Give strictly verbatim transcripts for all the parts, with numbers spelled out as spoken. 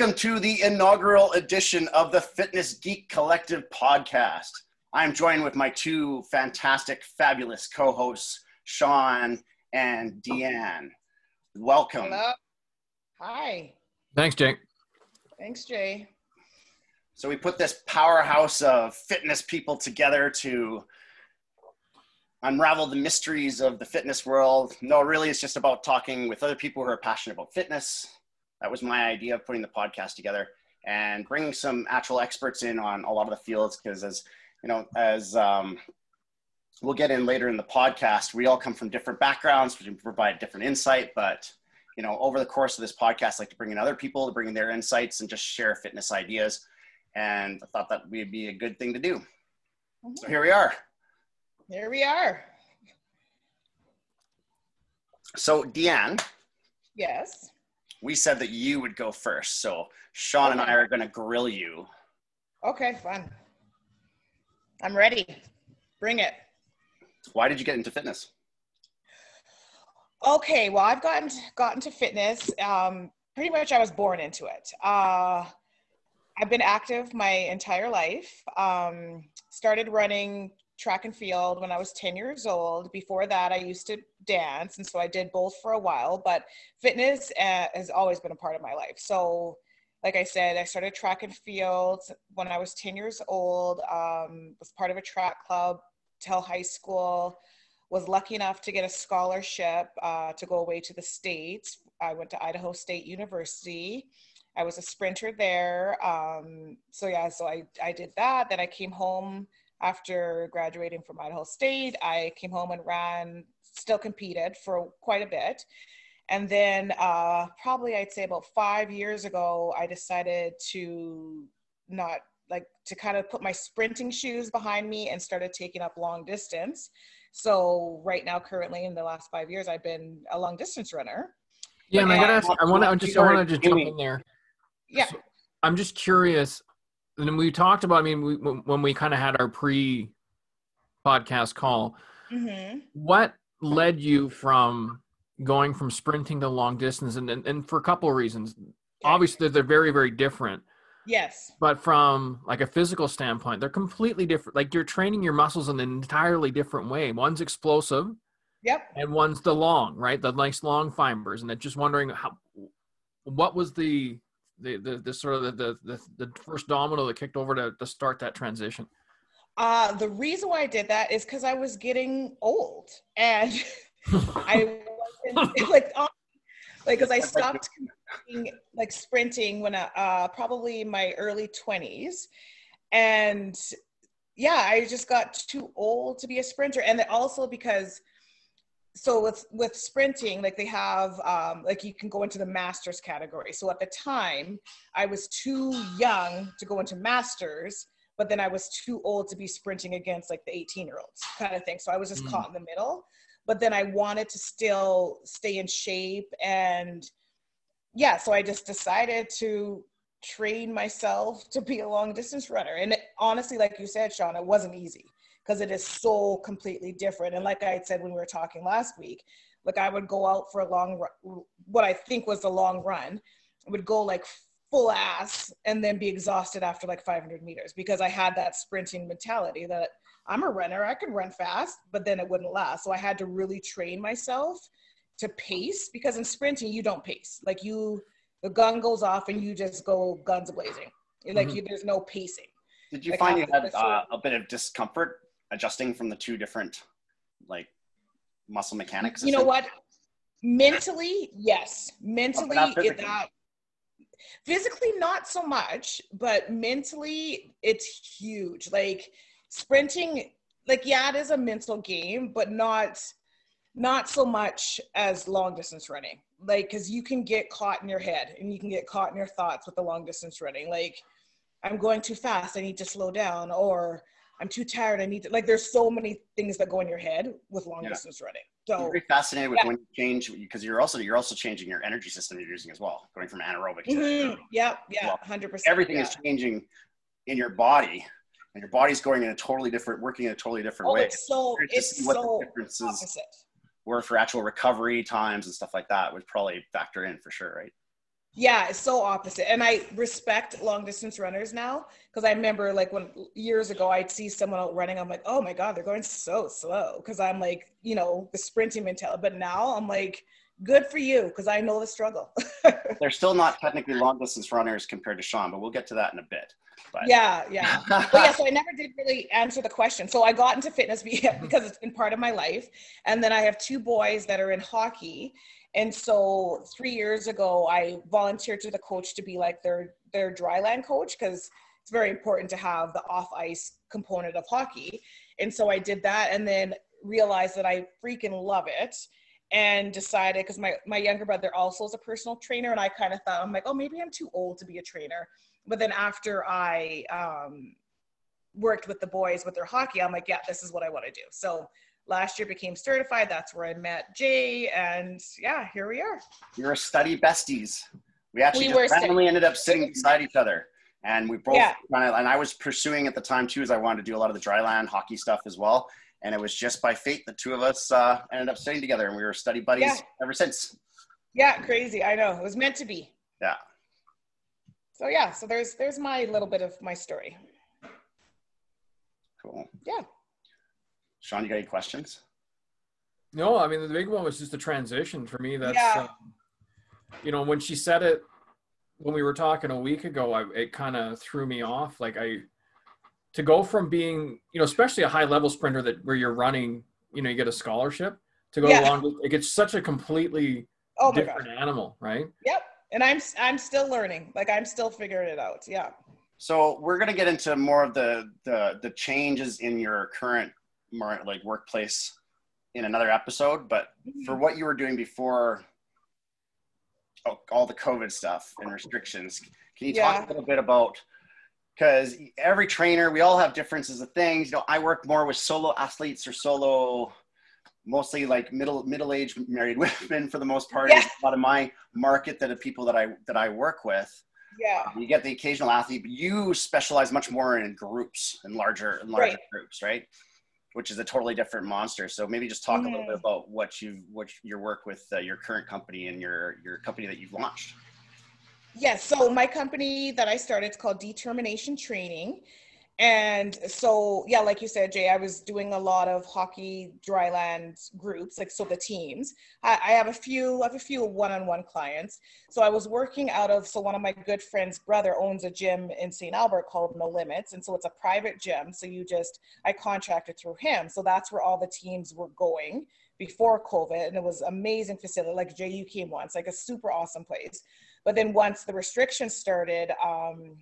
Welcome to the inaugural edition of the Fitness Geek Collective podcast. I'm joined with my two fantastic, fabulous co-hosts, Sean and Deanne. Welcome. Hello. Hi. Thanks, Jake. Thanks, Jay. So we put this powerhouse of fitness people together to unravel the mysteries of the fitness world. No, really, it's just about talking with other people who are passionate about fitness. That was my idea of putting the podcast together and bringing some actual experts in on a lot of the fields. Because as you know, as um, we'll get in later in the podcast, we all come from different backgrounds, which can provide different insight. But you know, over the course of this podcast, I like to bring in other people to bring in their insights and just share fitness ideas. And I thought that would be a good thing to do. Mm-hmm. So here we are. Here we are. So Deanne. Yes. We said that you would go first, so Sean and I are going to grill you. Okay, fun. I'm ready. Bring it. Why did you get into fitness? Okay, well, I've gotten gotten to fitness. Um, pretty much, I was born into it. Uh, I've been active my entire life. Um, started running track and field when I was ten years old. Before that, I used to dance, and so I did both for a while, but fitness uh, has always been a part of my life. So like I said, I started track and field when I was ten years old, um, was part of a track club till high school, was lucky enough to get a scholarship uh, to go away to the States. I went to Idaho State University. I was a sprinter there. Um, so yeah, so I, I did that. Then I came home after graduating from Idaho State. I came home and ran, still competed for quite a bit. And then uh, probably I'd say about five years ago, I decided to not like to kind of put my sprinting shoes behind me and started taking up long distance. So right now, currently in the last five years, I've been a long distance runner. Yeah, and I gotta ask, I wanna I just, I wanna just jump in there. Yeah. So I'm just curious. And we talked about, I mean, we, when we kind of had our pre-podcast call, mm-hmm. What led you from going from sprinting to long distance? And, and, and for a couple of reasons, obviously they're very, very different. Yes. But from like a physical standpoint, they're completely different. Like you're training your muscles in an entirely different way. One's explosive. Yep. And one's the long, right? The nice long fibers. And I'm just wondering how, what was the... The, the, the sort of the, the, the first domino that kicked over to, to start that transition? Uh, the reason why I did that is because I was getting old and I wasn't like, like, cause I stopped competing, like sprinting when I, uh, probably my early twenties. And yeah, I just got too old to be a sprinter. And also because So with, with sprinting, like they have, um, like you can go into the masters category. So at the time, I was too young to go into masters, but then I was too old to be sprinting against like the eighteen year olds kind of thing. So I was just mm. caught in the middle, but then I wanted to still stay in shape. And yeah, so I just decided to train myself to be a long distance runner. And it, honestly, like you said, Sean, it wasn't easy, because it is so completely different. And like I had said when we were talking last week, like I would go out for a long run, what I think was a long run, I would go like full ass and then be exhausted after like five hundred meters, because I had that sprinting mentality that I'm a runner, I could run fast, but then it wouldn't last. So I had to really train myself to pace, because in sprinting, you don't pace. Like you, the gun goes off and you just go guns blazing. Like mm-hmm. you, there's no pacing. Did you like find you had uh, a bit of discomfort adjusting from the two different like muscle mechanics? You know what? Mentally, yes. Mentally, not physically. It, uh, physically not so much, but mentally it's huge. Like sprinting, like, yeah, it is a mental game, but not, not so much as long distance running. Like, cause you can get caught in your head and you can get caught in your thoughts with the long distance running. Like I'm going too fast, I need to slow down, or I'm too tired, I need to, like, there's so many things that go in your head with long yeah. distance running. So I'm very fascinated with yeah. when you change, because you're also, you're also changing your energy system you're using as well, going from anaerobic to mm-hmm. Yep, yeah, well, one hundred percent. Everything yeah. is changing in your body, and your body's going in a totally different, working in a totally different oh, way. It's so, it's what so the differences opposite. Were for actual recovery times and stuff like that would probably factor in for sure, right? Yeah, it's so opposite. And I respect long distance runners now, because I remember like when years ago I'd see someone out running, I'm like, oh my God, they're going so slow, because I'm like, you know, the sprinting mentality. But now I'm like, good for you, because I know the struggle. They're still not technically long distance runners compared to Sean, but we'll get to that in a bit. But. Yeah, yeah. But yeah, so I never did really answer the question. So I got into fitness because it's been part of my life. And then I have two boys that are in hockey. And so three years ago, I volunteered to the coach to be like their, their dry land coach, because it's very important to have the off ice component of hockey. And so I did that, and then realized that I freaking love it, and decided, because my, my younger brother also is a personal trainer, and I kind of thought, I'm like, oh, maybe I'm too old to be a trainer. But then after I um, worked with the boys with their hockey, I'm like, yeah, this is what I want to do. So last year became certified. That's where I met Jay, and yeah, here we are. We were study besties. We actually we just randomly ended up sitting beside each other, and we both, yeah. and I was pursuing at the time too, as I wanted to do a lot of the dry land hockey stuff as well. And it was just by fate, the two of us uh, ended up sitting together, and we were study buddies yeah. ever since. Yeah, crazy. I know, it was meant to be. Yeah. So yeah, so there's there's my little bit of my story. Cool. Yeah. Sean, you got any questions? No, I mean, the big one was just the transition for me. That's, yeah. um, you know, when she said it, when we were talking a week ago, I, it kind of threw me off. Like I, to go from being, you know, especially a high level sprinter that where you're running, you know, you get a scholarship to go yeah. along. It gets such a completely oh different God. Animal, right? Yep. And I'm, I'm still learning. Like I'm still figuring it out. Yeah. So we're going to get into more of the, the, the changes in your current more like workplace in another episode, but for what you were doing before oh, all the COVID stuff and restrictions, can you yeah. talk a little bit about, because every trainer, we all have differences of things. You know, I work more with solo athletes or solo, mostly like middle, middle-aged married women for the most part. Yeah. A lot of my market that are people that I, that I work with. Yeah. You get the occasional athlete, but you specialize much more in groups and larger and larger right. groups, right? Which is a totally different monster. So maybe just talk mm. a little bit about what you've, what your work with uh, your current company and your, your company that you've launched. Yes, so my company that I started, it's called Determination Training. And so, yeah, like you said, Jay, I was doing a lot of hockey dryland groups, like, so the teams. I, I have a few, I have a few one-on-one clients. So I was working out of, so one of my good friend's brother owns a gym in Saint Albert called No Limits. And so it's a private gym. So you just, I contracted through him. So that's where all the teams were going before COVID. And it was amazing facility. Like Jay, you came once, like a super awesome place. But then once the restrictions started, um,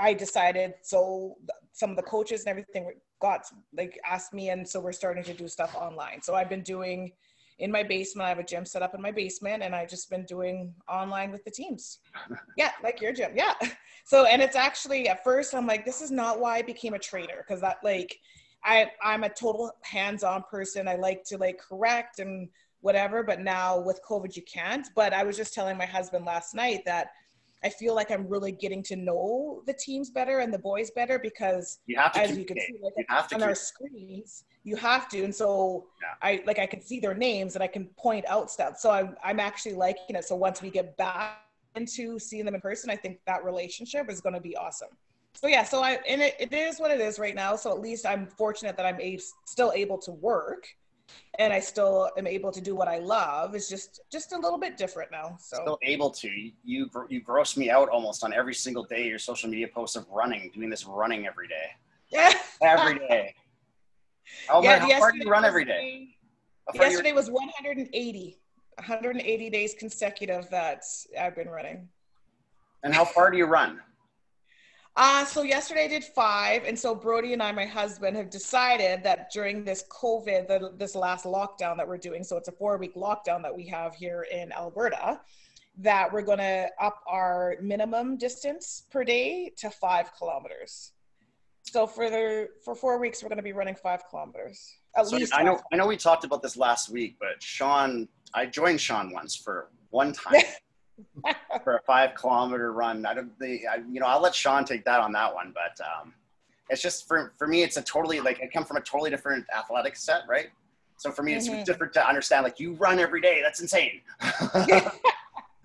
I decided, so some of the coaches and everything got like asked me, and so we're starting to do stuff online. So I've been doing in my basement, I have a gym set up in my basement, and I've just been doing online with the teams. Yeah, like your gym. Yeah. So, and it's actually, at first I'm like, this is not why I became a trainer, because that like I I'm a total hands-on person. I like to like correct and whatever, but now with COVID you can't. But I was just telling my husband last night that I feel like I'm really getting to know the teams better and the boys better, because you have to as you can see like you have to on our screens, you have to. And so yeah. I like I can see their names and I can point out stuff. So I'm I'm actually liking it. So once we get back into seeing them in person, I think that relationship is going to be awesome. So yeah, so I and it, it is what it is right now. So at least I'm fortunate that I'm a, still able to work, and I still am able to do what I love. It's just, just a little bit different now. So still able to, you, you gross me out almost on every single day, your social media posts of running, doing this running every day. Yeah. Every day. Oh yeah, my, how far do you run every day? Yesterday was one hundred eighty, one hundred eighty days consecutive that I've been running. And how far do you run? Uh, so yesterday I did five. And so Brody and I, my husband, have decided that during this COVID, the, this last lockdown that we're doing, so it's a four week lockdown that we have here in Alberta, that we're going to up our minimum distance per day to five kilometers. So for the, for four weeks, we're going to be running five kilometers. At so least I know, I know we talked about this last week, but Sean, I joined Sean once for one time. for a five kilometer run. I don't the I, you know, I'll let Sean take that on that one, but um it's just for for me it's a totally like I come from a totally different athletic set, right? So for me it's mm-hmm. different to understand like you run every day. That's insane.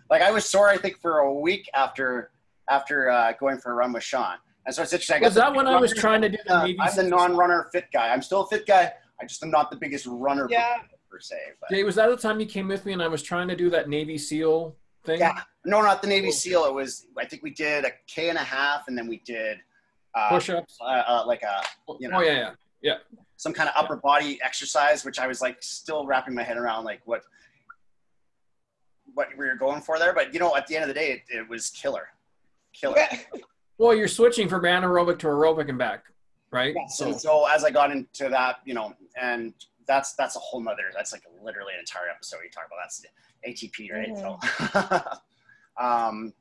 like I was sore, I think, for a week after after uh, going for a run with Sean. And so it's interesting. I was that when I was trying to do the uh, I'm the non-runner fit guy. I'm still a fit guy. I just am not the biggest runner yeah. per se. But. Jay, was that the time you came with me and I was trying to do that Navy SEAL thing? Yeah. No, not the Navy SEAL. It was, I think we did a K and a half, and then we did uh, push-ups, uh, uh, like a, you know, oh, yeah, yeah. yeah. some kind of upper yeah. body exercise, which I was like still wrapping my head around, like what, what we were going for there. But you know, at the end of the day, it, it was killer, killer. Well, you're switching from anaerobic to aerobic and back, right? Yeah, so, so as I got into that, you know, and that's, that's a whole nother, that's like literally an entire episode we talk about. That's A T P, right? Yeah. So. Um,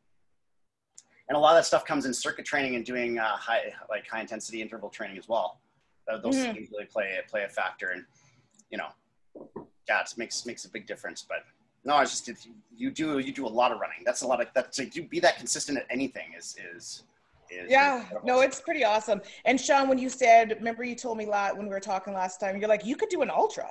and a lot of that stuff comes in circuit training and doing uh, high, like high intensity interval training as well. Those mm-hmm. things really play, play a factor, and, you know, yeah, it makes, makes a big difference. But no, it's just, you do, you do a lot of running. That's a lot of, that's like, you be that consistent at anything is, is, is yeah, incredible. No, it's pretty awesome. And Sean, when you said, remember you told me a lot when we were talking last time, you're like, you could do an ultra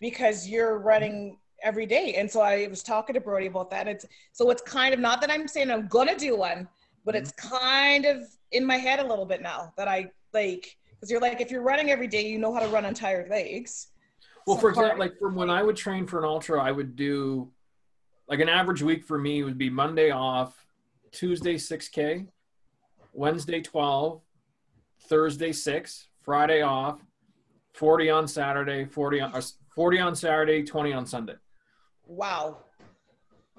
because you're running mm-hmm. every day. And so I was talking to Brody about that. It's so it's kind of not that I'm saying I'm going to do one, but mm-hmm. it's kind of in my head a little bit now that I like, because you're like, if you're running every day, you know how to run on tired legs. Well, so for example, like from when I would train for an ultra, I would do like an average week for me would be Monday off, Tuesday six K, Wednesday twelve, Thursday six, Friday off, forty on Saturday, forty on, forty on Saturday, twenty on Sunday. Wow.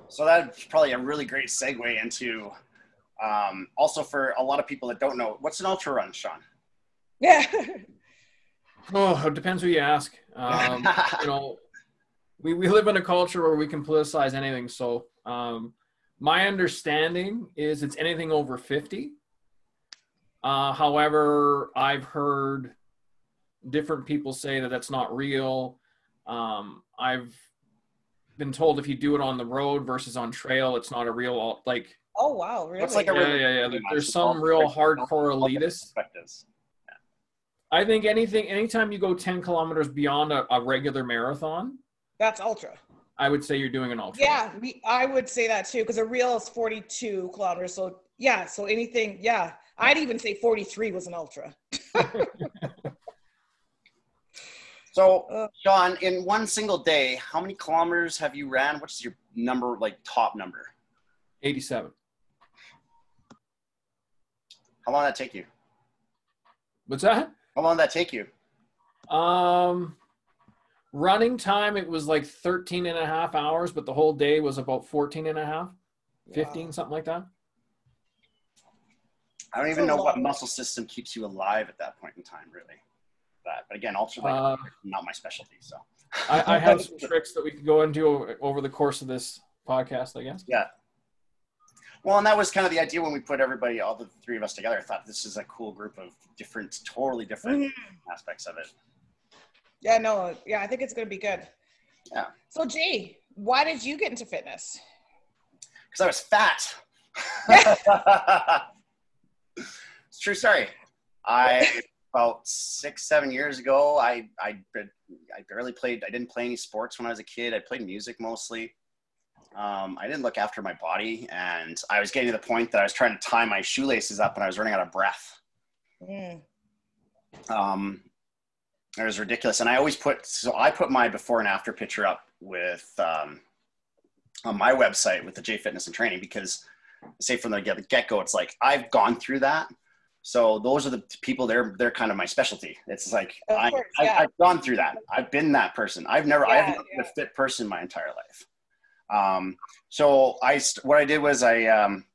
So that's probably a really great segue into um, also for a lot of people that don't know, what's an ultra run, Sean? Yeah. Oh, it depends who you ask. Um, you know, we, we live in a culture where we can politicize anything. So um, my understanding is it's anything over fifty. Uh, however, I've heard different people say that that's not real. Um, I've been told if you do it on the road versus on trail, it's not a real, like, oh wow, really? Like yeah, a real, yeah, yeah, yeah. There's some real hardcore elitists. I think anything, anytime you go ten kilometers beyond a, a regular marathon, that's ultra. I would say you're doing an ultra. Yeah, we, I would say that too, because a real is forty-two kilometers. So yeah, so anything, yeah, I'd even say forty-three was an ultra. So, Sean, in one single day, how many kilometers have you ran? What's your number, like top number? eighty-seven. How long did that take you? What's that? How long did that take you? Um, running time, it was like thirteen and a half hours, but the whole day was about fourteen and a half, fifteen, wow. Something like that. I don't That's even know what muscle system keeps you alive at that point in time, really. That. But again, ultra, like, uh, not my specialty. So I, I have some tricks that we could go into over the course of this podcast, I guess. Yeah. Well, and that was kind of the idea when we put everybody, all the three of us together. I thought this is a cool group of different, totally different mm-hmm. aspects of it. Yeah, no. Yeah, I think it's going to be good. Yeah. So Jay, why did you get into fitness? Because I was fat. It's true. Sorry. I... About six, seven years ago, I, I, I barely played, I didn't play any sports when I was a kid. I played music mostly. Um, I didn't look after my body, and I was getting to the point that I was trying to tie my shoelaces up and I was running out of breath. Mm. Um, it was ridiculous. And I always put, so I put my before and after picture up with, um, on my website with the J Fitness and Training, because say from the get-go, it's like, I've gone through that. So those are the people, they're, they're kind of my specialty. It's like, I, course, I, yeah. I've gone through that. I've been that person. I've never, yeah, I haven't yeah. been a fit person my entire life. Um, so I, what I did was I, um,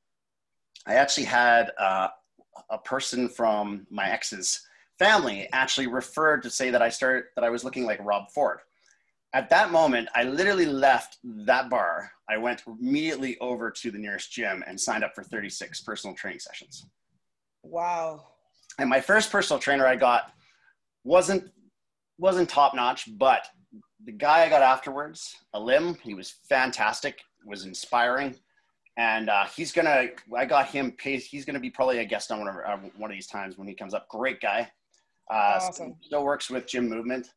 I actually had uh, a person from my ex's family actually referred to say that I started, that I was looking like Rob Ford. At that moment, I literally left that bar. I went immediately over to the nearest gym and signed up for thirty-six personal training sessions. Wow. And my first personal trainer I got wasn't wasn't top notch, but the guy I got afterwards, Alim, he was fantastic, was inspiring, and uh, he's gonna. I got him. Paid, he's gonna be probably a guest on one of uh, one of these times when he comes up. Great guy. Uh, awesome. Still works with Gym Movement.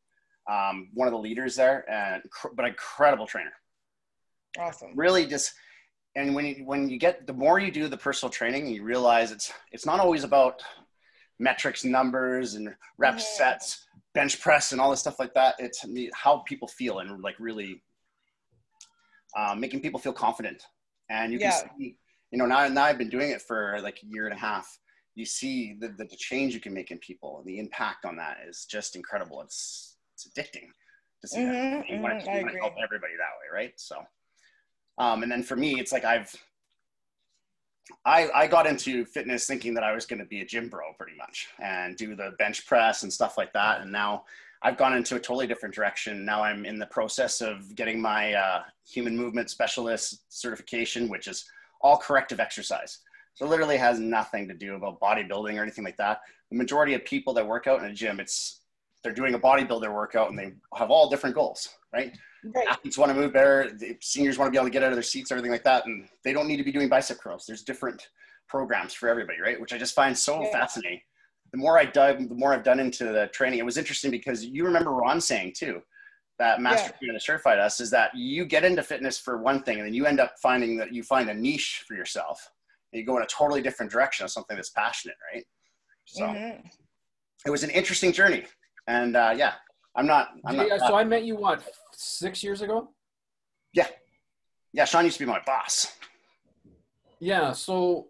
Um, one of the leaders there, and but incredible trainer. Awesome. Really, just and when you, when you get, the more you do the personal training, you realize it's, it's not always about metrics, numbers and rep yeah. sets, bench press and all this stuff like that. It's how people feel and like really um, making people feel confident. And you yeah. can see, you know, now, now I've been doing it for like a year and a half. You see the, the, the change you can make in people, and the impact on that is just incredible. It's, it's addicting to see mm-hmm, that. You mm-hmm, want to, you want to help everybody that way, right? So, um, and then for me, it's like I've, I, I got into fitness thinking that I was going to be a gym bro pretty much and do the bench press and stuff like that. And now I've gone into a totally different direction. Now I'm in the process of getting my uh, human movement specialist certification, which is all corrective exercise. So it literally has nothing to do about bodybuilding or anything like that. The majority of people that work out in a gym, it's they're doing a bodybuilder workout and they have all different goals, right? Right. Athletes want to move better. The seniors want to be able to get out of their seats, everything like that. And they don't need to be doing bicep curls. There's different programs for everybody, right? Which I just find so yeah. fascinating. The more I dive, the more I've done into the training. It was interesting because you remember Ron saying too, that master yeah. trainer that certified us, is that you get into fitness for one thing and then you end up finding that you find a niche for yourself. And you go in a totally different direction of something that's passionate, right? So mm-hmm. it was an interesting journey. And uh, yeah, I'm not, I'm not. Yeah, so I met you, what, six years ago? Yeah. Yeah, Sean used to be my boss. Yeah, so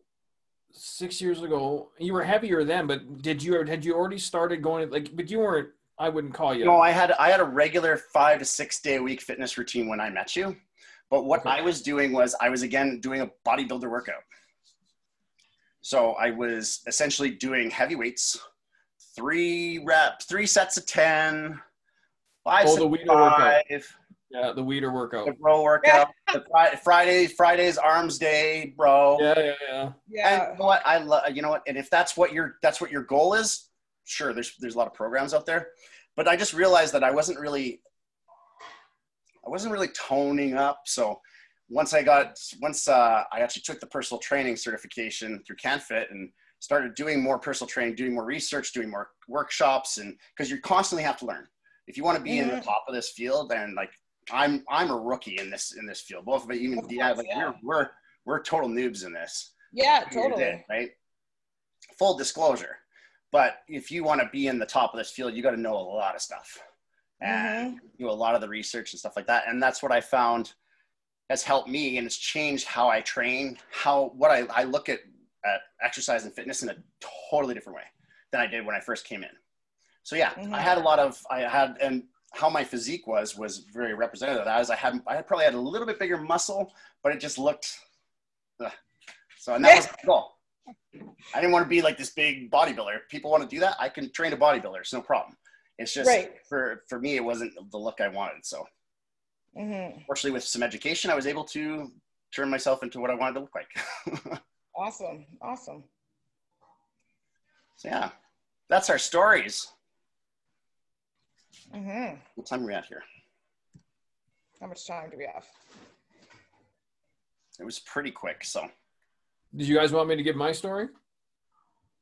six years ago, you were heavier then, but did you, had you already started going, like, but you weren't, I wouldn't call you. No, I had, I had a regular five to six day a week fitness routine when I met you. But what okay. I was doing was I was, again, doing a bodybuilder workout. So I was essentially doing heavy weights, three reps, three sets of ten, five oh, sets of five. Workout. Yeah, the Weeder workout. The bro workout. Yeah. The fri Fridays, Fridays, arms day, bro. Yeah, yeah, yeah. Yeah. And you know what? I love, you know what? And if that's what your, that's what your goal is, sure, there's, there's a lot of programs out there. But I just realized that I wasn't really, I wasn't really toning up. So once I got, once uh, I actually took the personal training certification through CanFit and started doing more personal training, doing more research, doing more workshops, and because you constantly have to learn. If you want to be mm-hmm. in the top of this field, then like I'm, I'm a rookie in this, in this field. Both of it, even of course, yeah, like yeah. we're, we're, we're total noobs in this. Yeah, totally. Day, right. Full disclosure. But if you want to be in the top of this field, you got to know a lot of stuff and mm-hmm. do a lot of the research and stuff like that. And that's what I found has helped me, and it's changed how I train, how, what I, I look at, at exercise and fitness in a totally different way than I did when I first came in. So yeah, mm-hmm. I had a lot of, I had, and how my physique was, was very representative of that. As I had, I had probably had a little bit bigger muscle, but it just looked, ugh. So, and that was the goal. I didn't want to be like this big bodybuilder. If people want to do that, I can train a bodybuilder. It's no problem. It's just right. for, for me, it wasn't the look I wanted. So mm-hmm. fortunately with some education, I was able to turn myself into what I wanted to look like. Awesome. Awesome. So yeah, that's our stories. Mm-hmm. What time are we at here? How much time do we have? It was pretty quick, so. Did you guys want me to give my story?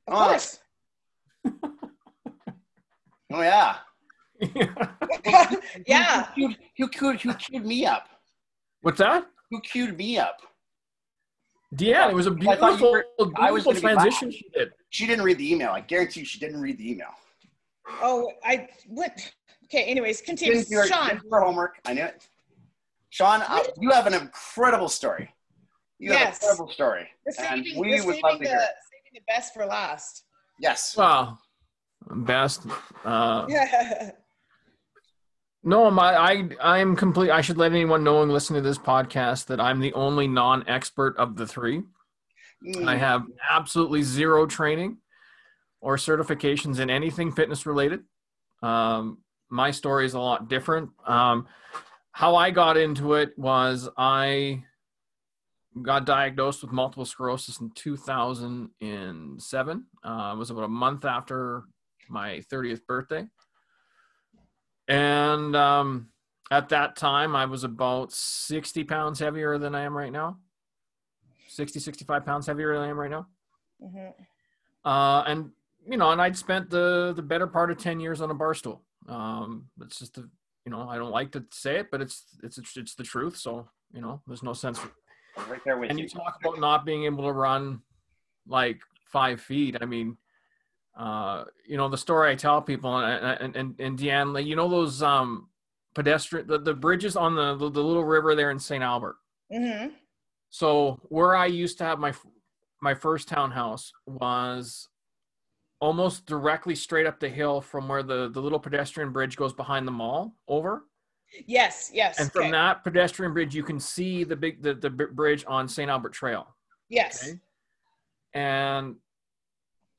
Of oh. course. Oh, yeah. Yeah. yeah. Who, who, who, who, who queued me up? What's that? Who queued me up? Yeah, it was a beautiful, I were, beautiful I was transition she did. She didn't read the email. I guarantee you she didn't read the email. Oh, I would. Okay, anyways, continue. Your, Sean. Your homework. I knew it. Sean, I, you have an incredible story. You yes. have an incredible story. Saving, and we would love to the, hear it. Saving the best for last. Yes. Wow. Best. Uh, yeah. No, my, I, I'm complete. I should let anyone know and listen to this podcast that I'm the only non-expert of the three. Mm. I have absolutely zero training or certifications in anything fitness related. Um, my story is a lot different. Um, how I got into it was I got diagnosed with multiple sclerosis in two thousand seven. Uh, it was about a month after my thirtieth birthday. And um, at that time, I was about sixty pounds heavier than I am right now. sixty, sixty-five pounds heavier than I am right now. Mm-hmm. Uh, and, you know, and I'd spent the, the better part of ten years on a bar stool. Um, it's just, the, you know, I don't like to say it, but it's, it's, it's the truth. So, you know, there's no sense I'm right there with and you. And you talk about not being able to run like five feet. I mean, uh, you know, the story I tell people, and, and, and Deanne, you know, those um, pedestrian, the, the bridges on the, the, the little river there in Saint Albert. Mm-hmm. So where I used to have my, my first townhouse was almost directly straight up the hill from where the, the little pedestrian bridge goes behind the mall over. Yes, yes. And from okay. that pedestrian bridge, you can see the big, the, the bridge on Saint Albert Trail. Yes. Okay? And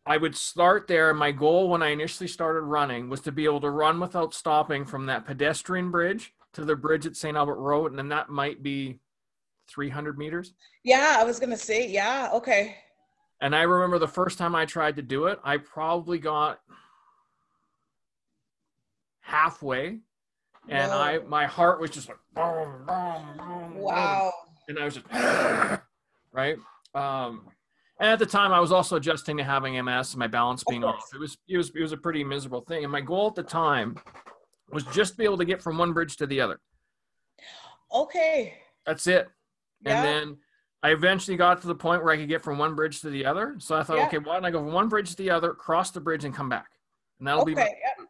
I would start there. And my goal when I initially started running was to be able to run without stopping from that pedestrian bridge to the bridge at Saint Albert Road. And then that might be three hundred meters. Yeah, I was going to say, yeah. Okay. And I remember the first time I tried to do it, I probably got halfway. And no. I, my heart was just like, boom, boom, boom, wow. Boom. And I was just, right. Um, and at the time I was also adjusting to having M S and my balance being off. It was, it was, it was a pretty miserable thing. And my goal at the time was just to be able to get from one bridge to the other. Okay. That's it. Yeah. And then I eventually got to the point where I could get from one bridge to the other. So I thought, yeah. okay, why don't I go from one bridge to the other, cross the bridge and come back. And that'll okay. be my yeah.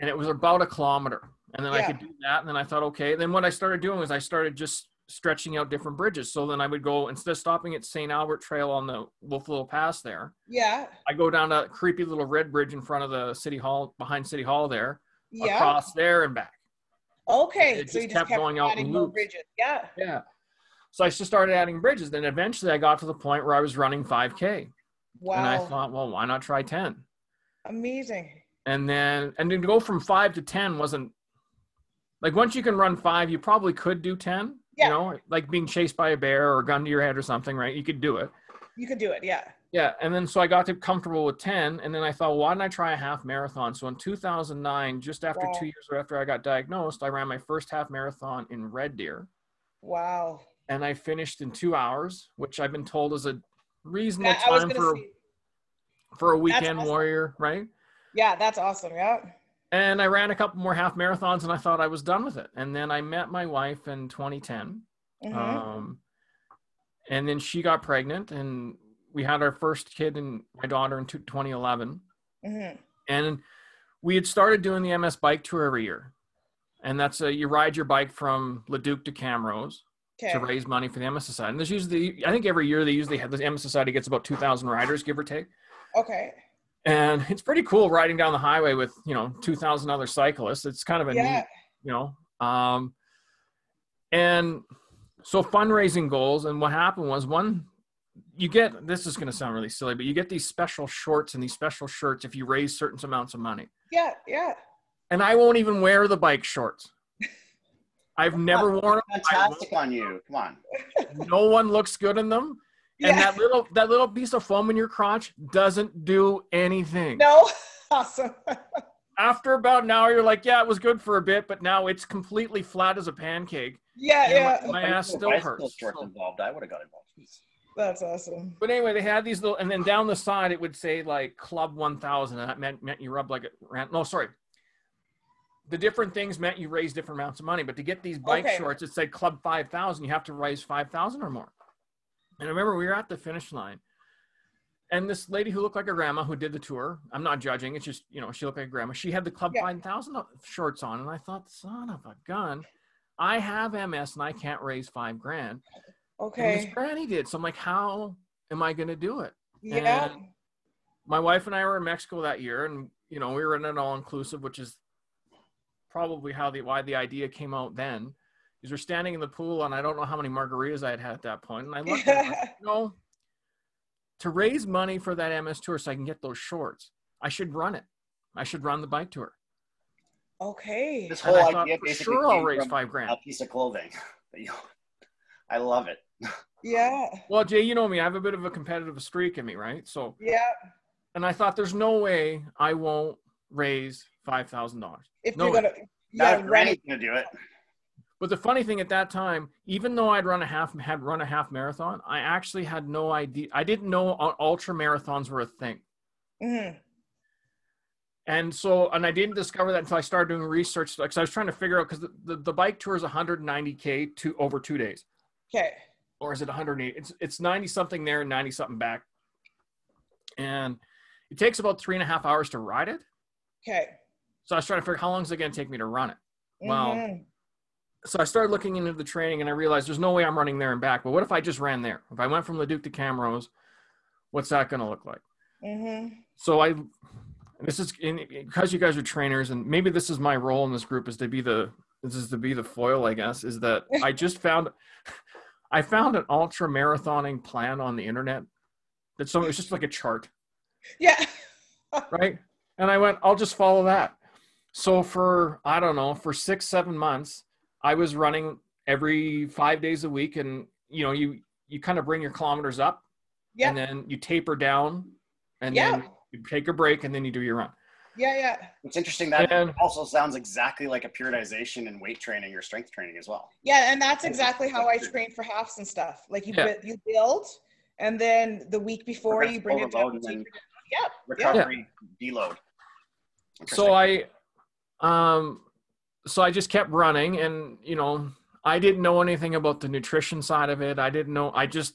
And it was about a kilometer. And then yeah. I could do that. And then I thought, okay. Then what I started doing was I started just stretching out different bridges. So then I would go, instead of stopping at Saint Albert Trail on the Wolf Little Pass there. Yeah. I go down a creepy little red bridge in front of the city hall, behind city hall there. Yeah. Across there and back. Okay. And it so just you just kept, kept going out in loops. Bridges. Yeah. Yeah. So I just started adding bridges. Then eventually I got to the point where I was running five K. Wow. And I thought, well, why not try ten? Amazing. And then, and to go from five to ten wasn't like, once you can run five, you probably could do ten, yeah. you know, like being chased by a bear or a gun to your head or something, right? You could do it. You could do it. Yeah. Yeah. And then, so I got to comfortable with ten. And then I thought, well, why didn't I try a half marathon? So in two thousand nine, just after wow. two years after I got diagnosed, I ran my first half marathon in Red Deer. Wow. And I finished in two hours, which I've been told is a reasonable yeah, time for, for a weekend awesome. warrior, right? Yeah, that's awesome. Yeah. And I ran a couple more half marathons and I thought I was done with it. And then I met my wife in twenty ten. Mm-hmm. Um, and then she got pregnant and we had our first kid and my daughter in twenty eleven. Mm-hmm. And we had started doing the M S Bike Tour every year. And that's a, you ride your bike from Leduc to Camrose okay. to raise money for the M S Society. And there's usually, I think every year they usually have, the M S Society gets about two thousand riders, give or take. Okay. And it's pretty cool riding down the highway with, you know, two thousand other cyclists. It's kind of a yeah. neat, you know, um, and so fundraising goals. And what happened was one, you get, this is going to sound really silly, but you get these special shorts and these special shirts if you raise certain amounts of money. Yeah. Yeah. And I won't even wear the bike shorts. I've Come never on. worn them. Fantastic on you. Come on. No one looks good in them. And yeah. that little, that little piece of foam in your crotch doesn't do anything. No. Awesome. After about an hour, you're like, yeah, it was good for a bit, but now it's completely flat as a pancake. Yeah. Yeah. My, my ass still hurts. Bicycle shorts involved. I would have got involved. That's awesome. But anyway, they had these little, and then down the side, it would say like Club one thousand. And that meant, meant you rubbed like a, no, sorry. The different things meant you raised different amounts of money, but to get these bike okay. shorts, it said Club five thousand. You have to raise five thousand or more. And I remember we were at the finish line and this lady who looked like a grandma who did the tour, I'm not judging. It's just, you know, she looked like a grandma. She had the Club yeah. five thousand shorts on. And I thought, son of a gun, I have M S and I can't raise five grand. Okay. And this granny did. So I'm like, how am I going to do it? Yeah. And my wife and I were in Mexico that year and, you know, we were in an all inclusive, which is probably how the, why the idea came out then. Because we're standing in the pool and I don't know how many margaritas I had had at that point. And I looked yeah. at it like, you know, to raise money for that M S tour so I can get those shorts, I should run it. I should run the bike tour. Okay. This whole and I idea thought, basically sure I'll raise five grand. A piece of clothing. I love it. Yeah. Well, Jay, you know me. I have a bit of a competitive streak in me, right? So yeah. And I thought there's no way I won't raise five thousand dollars. If no you're going to. Yeah, Rennie's going to do it. But the funny thing at that time, even though I'd run a half, had run a half marathon, I actually had no idea. I didn't know ultra marathons were a thing. Mm-hmm. And so, and I didn't discover that until I started doing research. Because I was trying to figure out, because the, the, the bike tour is one hundred ninety K to over two days. Okay. or is it one hundred eighty? It's, it's ninety something there and ninety something back. And it takes about three and a half hours to ride it. Okay. So I was trying to figure out how long is it going to take me to run it? Mm-hmm. Well, so I started looking into the training and I realized there's no way I'm running there and back. But what if I just ran there? If I went from Leduc to Camrose, what's that going to look like? Mm-hmm. So I, this is in, because you guys are trainers, and maybe this is my role in this group is to be the, this is to be the foil, I guess, is that I just found, I found an ultra marathoning plan on the internet that someone, it was just like a chart. Yeah. Right. And I went, I'll just follow that. So for, I don't know, for six, seven months, I was running every five days a week. And, you know, you, you kind of bring your kilometers up, yeah, and then you taper down, and yeah, then you take a break, and then you do your run. Yeah, yeah. It's interesting. That and, also sounds exactly like a periodization in weight training or strength training as well. Yeah, and that's exactly how I train for halves and stuff. Like you, yeah, you build, and then the week before you bring it down. And yep. Recovery, yeah, deload. So I, um, so I just kept running, and you know, I didn't know anything about the nutrition side of it. I didn't know. I just,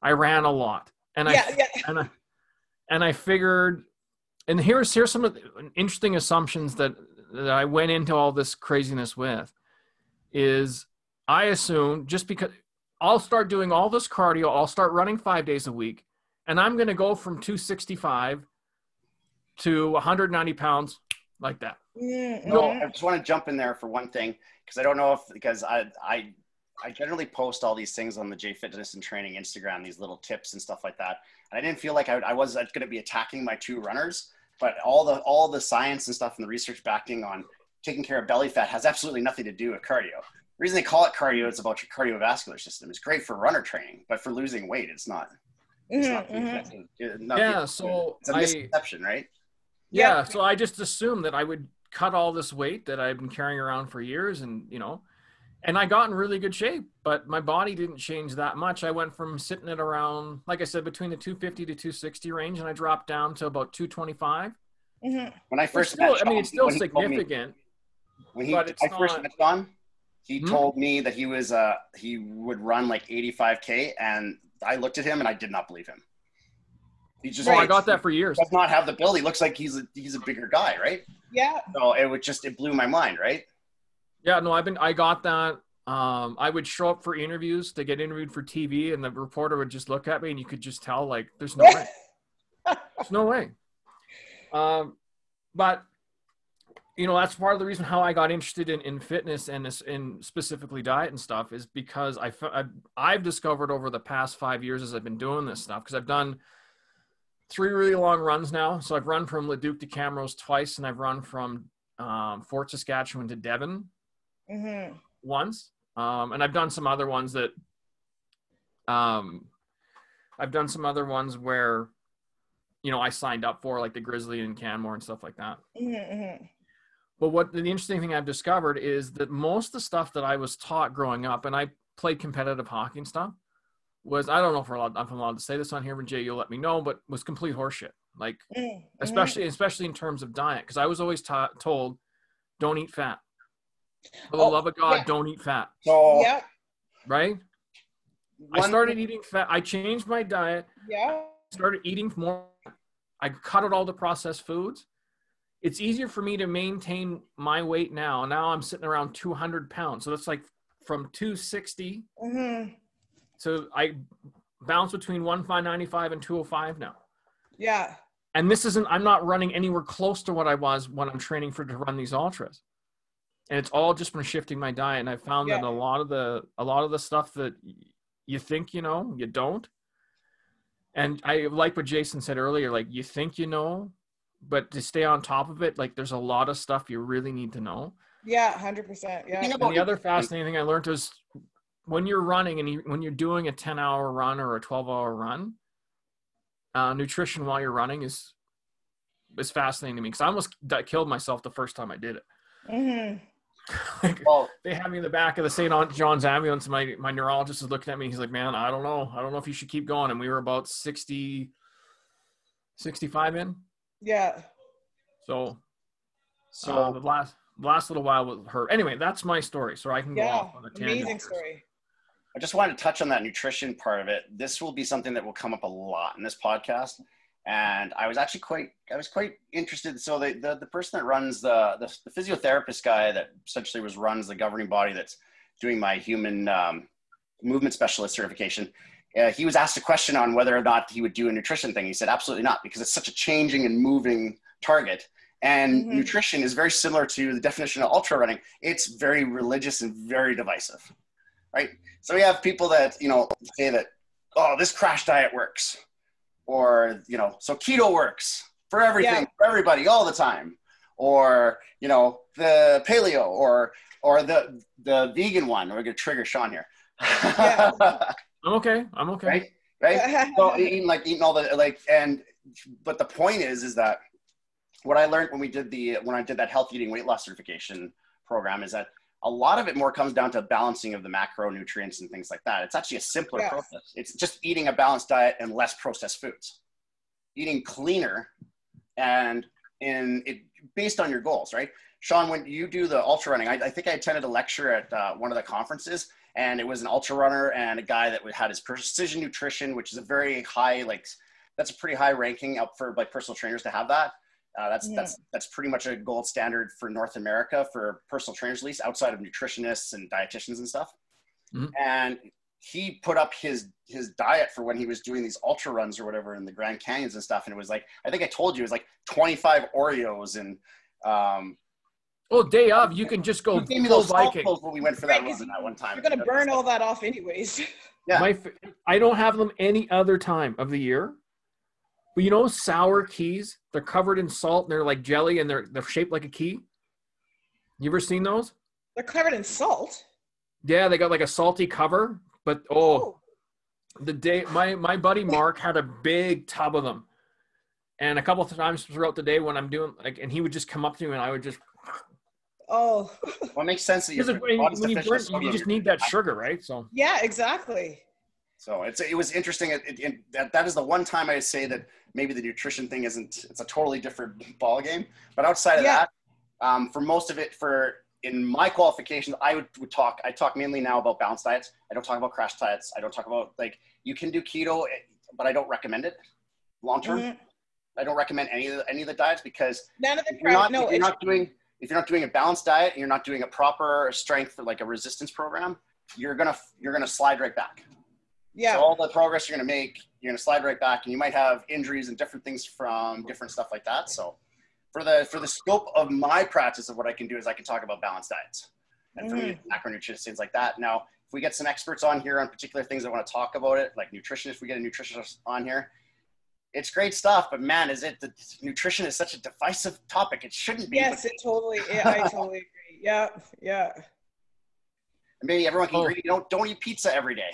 I ran a lot, and yeah, I, yeah. and I. And I figured, and here's, here's some of the interesting assumptions that, that I went into all this craziness with, is I assume just because I'll start doing all this cardio, I'll start running five days a week, and I'm going to go from two sixty-five to one hundred ninety pounds like that. Mm-hmm. No, I just want to jump in there for one thing, because I don't know if, because I, I, I generally post all these things on the J Fitness and Training Instagram, these little tips and stuff like that. And I didn't feel like I, I was going to be attacking my two runners, but all the, all the science and stuff and the research backing on taking care of belly fat has absolutely nothing to do with cardio. The reason they call it cardio is about your cardiovascular system. It's great for runner training, but for losing weight, it's not. It's mm-hmm, not, mm-hmm. it's not yeah, good. So it's a misconception, I, right? Yeah, yeah. So I just assumed that I would cut all this weight that I've been carrying around for years, and, you know, and I got in really good shape, but my body didn't change that much. I went from sitting at around, like I said, between the two fifty to two sixty range, and I dropped down to about two twenty-five. Mm-hmm. When I first still, met Sean, I mean, it's still when significant. Me, when he, but it's I not, first met Sean, he hmm? told me that he was, uh, he would run like eighty-five K, and I looked at him and I did not believe him. He just, well, like, I got that for years. Does not have the build. He looks like he's a, he's a bigger guy, right? Yeah. So it would just, it blew my mind, right? Yeah, no, I've been, I got that. Um, I would show up for interviews to get interviewed for T V, and the reporter would just look at me, and you could just tell, like, there's no way. There's no way. Um, but, you know, that's part of the reason how I got interested in, in fitness and in specifically diet and stuff, is because I, I've, I've discovered over the past five years as I've been doing this stuff, because I've done three really long runs now. So I've run from Leduc to Camrose twice, and I've run from um, Fort Saskatchewan to Devon. Mm-hmm. Once, um, and I've done some other ones that, um, I've done some other ones where, you know, I signed up for, like the Grizzly and Canmore and stuff like that. Mm-hmm. But what the interesting thing I've discovered is that most of the stuff that I was taught growing up, and I played competitive hockey and stuff, was, I don't know if we're allowed, if I'm allowed to say this on here, but Jay, you'll let me know, but was complete horseshit. Like, mm-hmm. especially especially in terms of diet, because I was always ta- told, don't eat fat. For the oh, love of God, yeah. don't eat fat. So, yeah. Right? One, I started eating fat. I changed my diet. Yeah. Started eating more. I cut out all the processed foods. It's easier for me to maintain my weight now. Now I'm sitting around two hundred pounds. So that's like from two sixty. Mm-hmm. So I bounce between one ninety-five and two oh five now. Yeah. And this isn't, I'm not running anywhere close to what I was when I'm training for to run these ultras. And it's all just from shifting my diet. And I found yeah. that a lot of the, a lot of the stuff that you think, you know, you don't. And I like what Jason said earlier, like you think, you know, but to stay on top of it, like there's a lot of stuff you really need to know. Yeah. one hundred percent. Yeah. And the other fascinating thing I learned is when you're running and you, when you're doing a ten hour run or a twelve hour run, uh, nutrition while you're running is, is fascinating to me. Cause I almost killed myself the first time I did it. Mm-hmm. Like, well, they had me in the back of the Saint John's ambulance, and my, my neurologist is looking at me. He's like, man, I don't know. I don't know if you should keep going. And we were about sixty, sixty-five in. Yeah. So, so uh, the last, last little while with her. Anyway, that's my story. So I can go yeah, off on a tangent. Amazing story. I just wanted to touch on that nutrition part of it. This will be something that will come up a lot in this podcast. And I was actually quite, I was quite interested. So the, the, the person that runs the, the, the physiotherapist guy that essentially was runs the governing body that's doing my human um, movement specialist certification, uh, he was asked a question on whether or not he would do a nutrition thing. He said, absolutely not, because it's such a changing and moving target. And mm-hmm. nutrition is very similar to the definition of ultra running. It's very religious and very divisive, right? So we have people that, you know, say that, oh, this crash diet works. Or, you know, so keto works for everything, yeah. for everybody all the time. Or, you know, the paleo or or the the vegan one. We're going to trigger Sean here. Yeah. I'm okay. I'm okay. Right? Right? So eating, like, eating all the, like, and, but the point is, is that what I learned when we did the, when I did that health eating weight loss certification program is that a lot of it more comes down to balancing of the macronutrients and things like that. It's actually a simpler yes. process. It's just eating a balanced diet and less processed foods, eating cleaner, and in it based on your goals, right? Sean, when you do the ultra running, I, I think I attended a lecture at uh, one of the conferences, and it was an ultra runner and a guy that had his Precision Nutrition, which is a very high, like that's a pretty high ranking up for like personal trainers to have that. Uh, that's, yeah. that's, that's pretty much a gold standard for North America for personal trainers, at least outside of nutritionists and dietitians and stuff. Mm-hmm. And he put up his, his diet for when he was doing these ultra runs or whatever in the Grand Canyons and stuff. And it was like, I think I told you, it was like twenty-five Oreos and, um, oh, day of, you can just go. You gave me those biking. When we went for that, right, run that one time. You're going to burn all that off anyways. Yeah. My, I don't have them any other time of the year. But you know, sour keys, they're covered in salt and they're like jelly and they're, they're shaped like a key. You ever seen those? They're covered in salt? Yeah, they got like a salty cover, but oh, oh. the day, my, my buddy Mark had a big tub of them. And a couple of times throughout the day when I'm doing like, and he would just come up to me and I would just. Oh. Well, it makes sense that you're when, when you, burn, you just need that sugar, right? So. Yeah, exactly. So it's, it was interesting. It, it, it, that, that is the one time I say that maybe the nutrition thing isn't, it's a totally different ball game. But outside of yeah. that, um, for most of it, for in my qualifications, I would, would talk, I talk mainly now about balanced diets. I don't talk about crash diets. I don't talk about like, you can do keto, but I don't recommend it long-term. Mm-hmm. I don't recommend any of the, any of the diets because None of the if you're, not, no, if you're not doing, if you're not doing a balanced diet and you're not doing a proper strength, like a resistance program, you're going to, you're going to slide right back. Yeah. So all the progress you're going to make, you're going to slide right back and you might have injuries and different things from different stuff like that. So for the, for the scope of my practice of what I can do is I can talk about balanced diets and for mm. me, macronutrients, things like that. Now, if we get some experts on here on particular things that want to talk about it, like nutrition, if we get a nutritionist on here, it's great stuff, but man, is it the nutrition is such a divisive topic. It shouldn't be. Yes, it totally, yeah, I totally agree. Yeah. Yeah. And maybe everyone can oh. agree. Don't, don't eat pizza every day.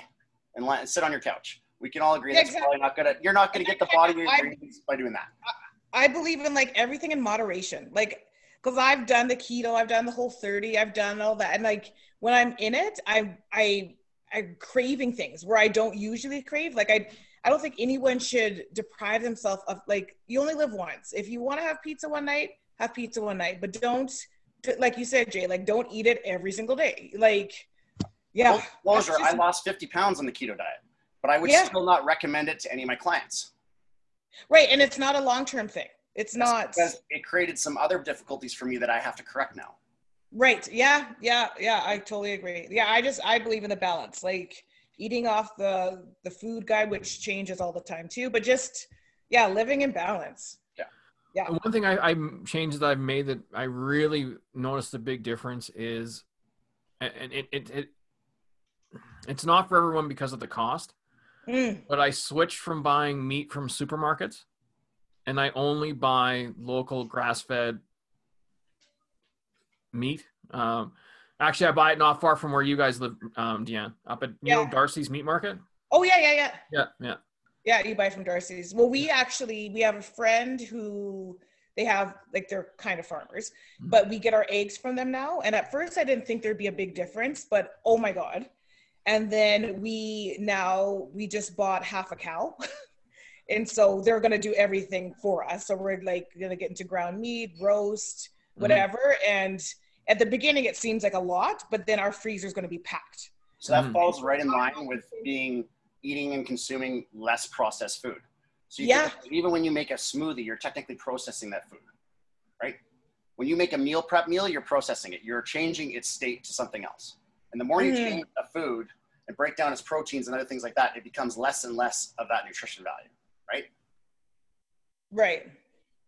And let, sit on your couch. We can all agree yeah, that's exactly. probably not gonna. You're not gonna get the body ingredients by doing that. I believe in like everything in moderation, like because I've done the keto, I've done the Whole thirty, I've done all that, and like when I'm in it, I I I'm craving things where I don't usually crave. Like I I don't think anyone should deprive themselves of like you only live once. If you want to have pizza one night, have pizza one night, but don't like you said, Jay, like don't eat it every single day, like. Yeah. Full disclosure, I lost fifty pounds on the keto diet, but I would yeah. still not recommend it to any of my clients. Right. And it's not a long-term thing. It's That's not. Because it created some other difficulties for me that I have to correct now. Right. Yeah. Yeah. Yeah. I totally agree. Yeah. I just, I believe in the balance, like eating off the, the food guide, which changes all the time too, but just, yeah, living in balance. Yeah. Yeah. One thing I, I changed that I've made that I really noticed a big difference is, and it, it, it it's not for everyone because of the cost, mm. but I switched from buying meat from supermarkets and I only buy local grass-fed meat. Um, actually, I buy it not far from where you guys live, um, Deanne, up at, you yeah. know, Darcy's Meat Market. Oh yeah, yeah, yeah. Yeah, yeah. Yeah, you buy from Darcy's. Well, we actually, we have a friend who they have, like they're kind of farmers, mm-hmm. but we get our eggs from them now. And at first I didn't think there'd be a big difference, but oh my God. And then we now, we just bought half a cow. And so they're going to do everything for us. So we're like going to get into ground meat, roast, whatever. Mm-hmm. And at the beginning, it seems like a lot, but then our freezer is going to be packed. So that mm. falls right in line with being eating and consuming less processed food. So you yeah. can, even when you make a smoothie, you're technically processing that food, right? When you make a meal prep meal, you're processing it. You're changing its state to something else. And the more mm. you change a food and break down its proteins and other things like that, it becomes less and less of that nutrition value, right? Right.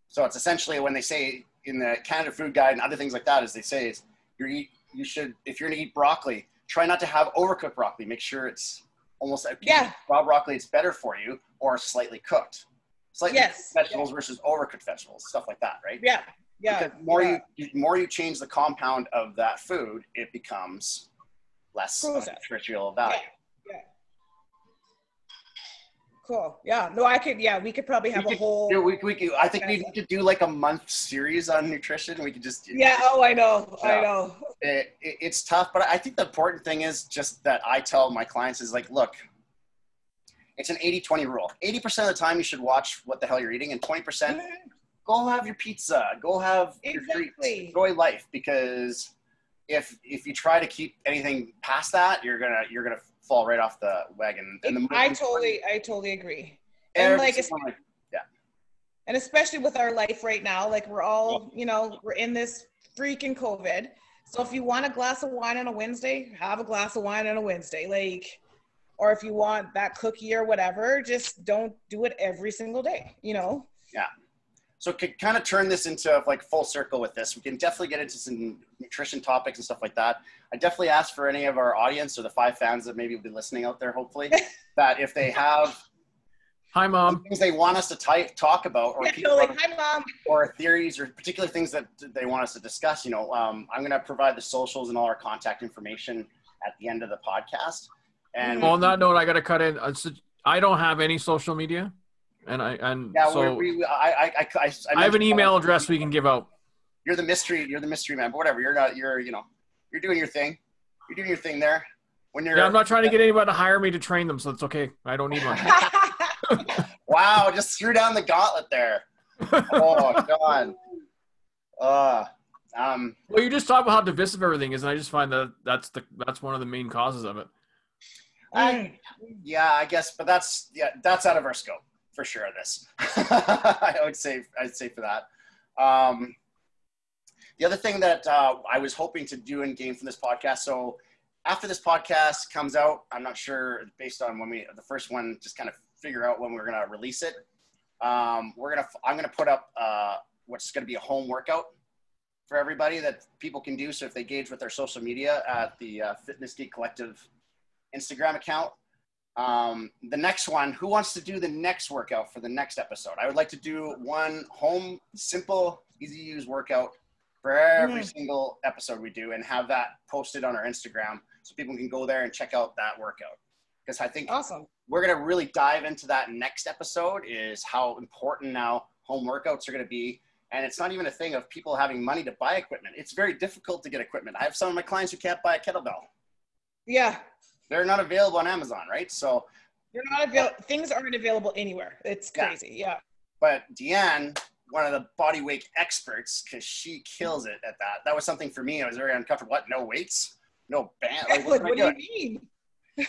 So it's essentially when they say in the Canada Food Guide and other things like that, as they say, is you're eat, you should, if you're gonna eat broccoli, try not to have overcooked broccoli. Make sure it's almost, if yeah. you eat raw broccoli, it's better for you, or slightly cooked. Slightly yes. cooked vegetables yeah. versus overcooked vegetables, stuff like that, right? Yeah, yeah. Because more, yeah. You, more you change the compound of that food, it becomes less nutritional value. Yeah. yeah. Cool. Yeah. No, I could, yeah, we could probably have we could, a whole. Yeah, we, we could, I think we need to do like a month series on nutrition. We could just. Yeah. Oh, I know. So I know. It, it, it's tough, but I think the important thing is just that I tell my clients is like, look, it's an eighty twenty rule. eighty percent of the time you should watch what the hell you're eating, and twenty percent mm-hmm. go have your pizza, go have exactly. your treats, enjoy life. Because if, if you try to keep anything past that, you're going to, you're going to, fall right off the wagon. And the I totally, I totally agree. And like, like, yeah. And especially with our life right now, like we're all, you know, we're in this freaking COVID. So if you want a glass of wine on a Wednesday, have a glass of wine on a Wednesday. Like, or if you want that cookie or whatever, just don't do it every single day, you know? Yeah. So could kind of turn this into like full circle with this. We can definitely get into some nutrition topics and stuff like that. I definitely ask for any of our audience or the five fans that maybe will be listening out there, hopefully, that if they have hi mom things they want us to type, talk about, or yeah, people, like, hi, mom. or theories or particular things that they want us to discuss, you know, um, I'm going to provide the socials and all our contact information at the end of the podcast. And well, on that note, I got to cut in. I don't have any social media. And I and yeah, so we, we, I, I, I, I have an email address we can give out. You're the mystery. You're the mystery man. But whatever. You're not. You're you know. You're doing your thing. You're doing your thing there. When you're. Yeah, I'm not trying to get anybody to hire me to train them, so it's okay. I don't need one. Wow! Just threw down the gauntlet there. Oh God. Uh, um. Well, you just talk about how divisive everything is, and I just find that that's the that's one of the main causes of it. I, yeah, I guess, but that's yeah, that's out of our scope. For sure, this I would say I'd say for that. Um, the other thing that uh, I was hoping to do and gain from this podcast. So after this podcast comes out, I'm not sure based on when we the first one just kind of figure out when we're gonna release it. Um, we're gonna I'm gonna put up uh, what's gonna be a home workout for everybody that people can do. So if they gauge with their social media at the uh, Fitness Geek Collective Instagram account. Um, the next one, who wants to do the next workout for the next episode? I would like to do one home, simple, easy to use workout for every mm. single episode we do and have that posted on our Instagram so people can go there and check out that workout. Because I think awesome. We're going to really dive into that next episode is how important now home workouts are going to be. And it's not even a thing of people having money to buy equipment. It's very difficult to get equipment. I have some of my clients who can't buy a kettlebell. Yeah. They're not available on Amazon, right? So they're not avail- things aren't available anywhere. It's crazy, yeah. yeah. But Deanne, one of the body weight experts, because she kills it at that. That was something for me. I was very uncomfortable. What? No weights? No band? Like, what, like, what do you mean?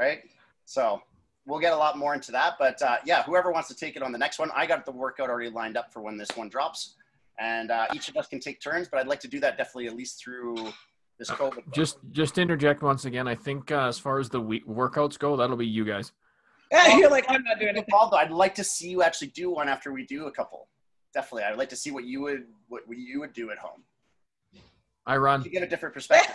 Right? So we'll get a lot more into that. But uh, yeah, whoever wants to take it on the next one, I got the workout already lined up for when this one drops. And uh, each of us can take turns, but I'd like to do that definitely at least through this COVID. Just, just to interject once again. I think uh, as far as the week workouts go, that'll be you guys. Yeah, you're like, I'm not doing it. I'd like to see you actually do one after we do a couple. Definitely, I'd like to see what you would, what you would do at home. I run. You get a different perspective.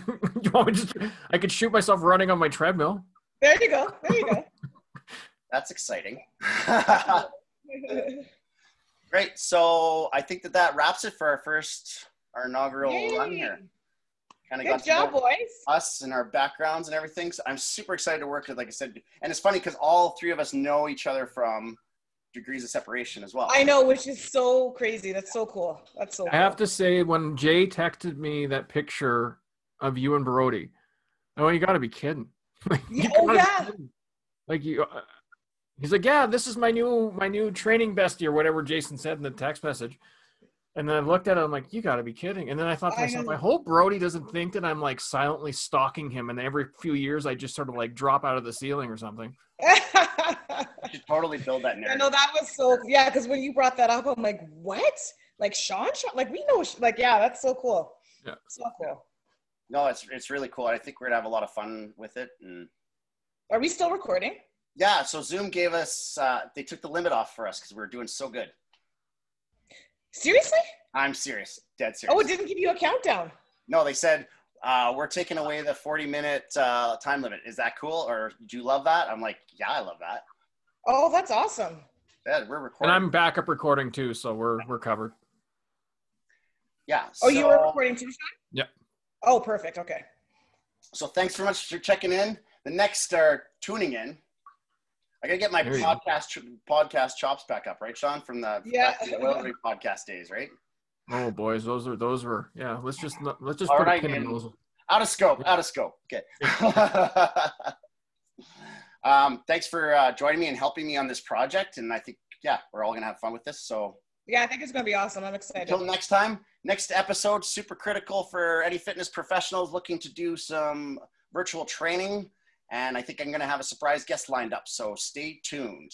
You want me just, I could shoot myself running on my treadmill. There you go. There you go. That's exciting. Great. So I think that that wraps it for our first. Our inaugural Yay. Run here. Kind of got job, boys. Us and our backgrounds and everything. So I'm super excited to work with, like I said. And it's funny because all three of us know each other from degrees of separation as well. I know, which is so crazy. That's so cool. That's so I cool. have to say, when Jay texted me that picture of you and Brody, oh, you got to be kidding. Like, yeah, you oh, yeah. Kidding. Like you, uh, he's like, yeah, this is my new, my new training bestie or whatever Jason said in the text message. And then I looked at it, I'm like, you got to be kidding. And then I thought to myself, I hope Brody doesn't think that I'm like silently stalking him. And every few years, I just sort of like drop out of the ceiling or something. You should totally build that narrative. I know, that was so, yeah, because when you brought that up, I'm like, what? Like Sean, Sean? Like we know, like, yeah, that's so cool. Yeah. So cool. No, it's, it's really cool. I think we're going to have a lot of fun with it. And... Are we still recording? Yeah. So Zoom gave us, uh, they took the limit off for us because we were doing so good. Seriously? I'm serious. Dead serious. Oh, it didn't give you a countdown. No, they said, uh, we're taking away the forty minute uh, time limit. Is that cool? Or do you love that? I'm like, yeah, I love that. Oh, that's awesome. Yeah, we're recording. And I'm backup recording too, so we're, we're covered. Yeah. So, oh, you were recording too, Sean? Yep. Oh, perfect. Okay. So thanks very much for checking in. The next are tuning in. I gotta get my podcast podcast chops back up, right, Sean? From the, yeah. the oil podcast days, right? Oh, boys, those are those were yeah. Let's just let's just All put right, a pin in those. Out of scope, out of scope. Okay. um, thanks for uh, joining me and helping me on this project, and I think yeah, we're all gonna have fun with this. So yeah, I think it's gonna be awesome. I'm excited. Until next time, next episode, super critical for any fitness professionals looking to do some virtual training. And I think I'm going to have a surprise guest lined up, so stay tuned.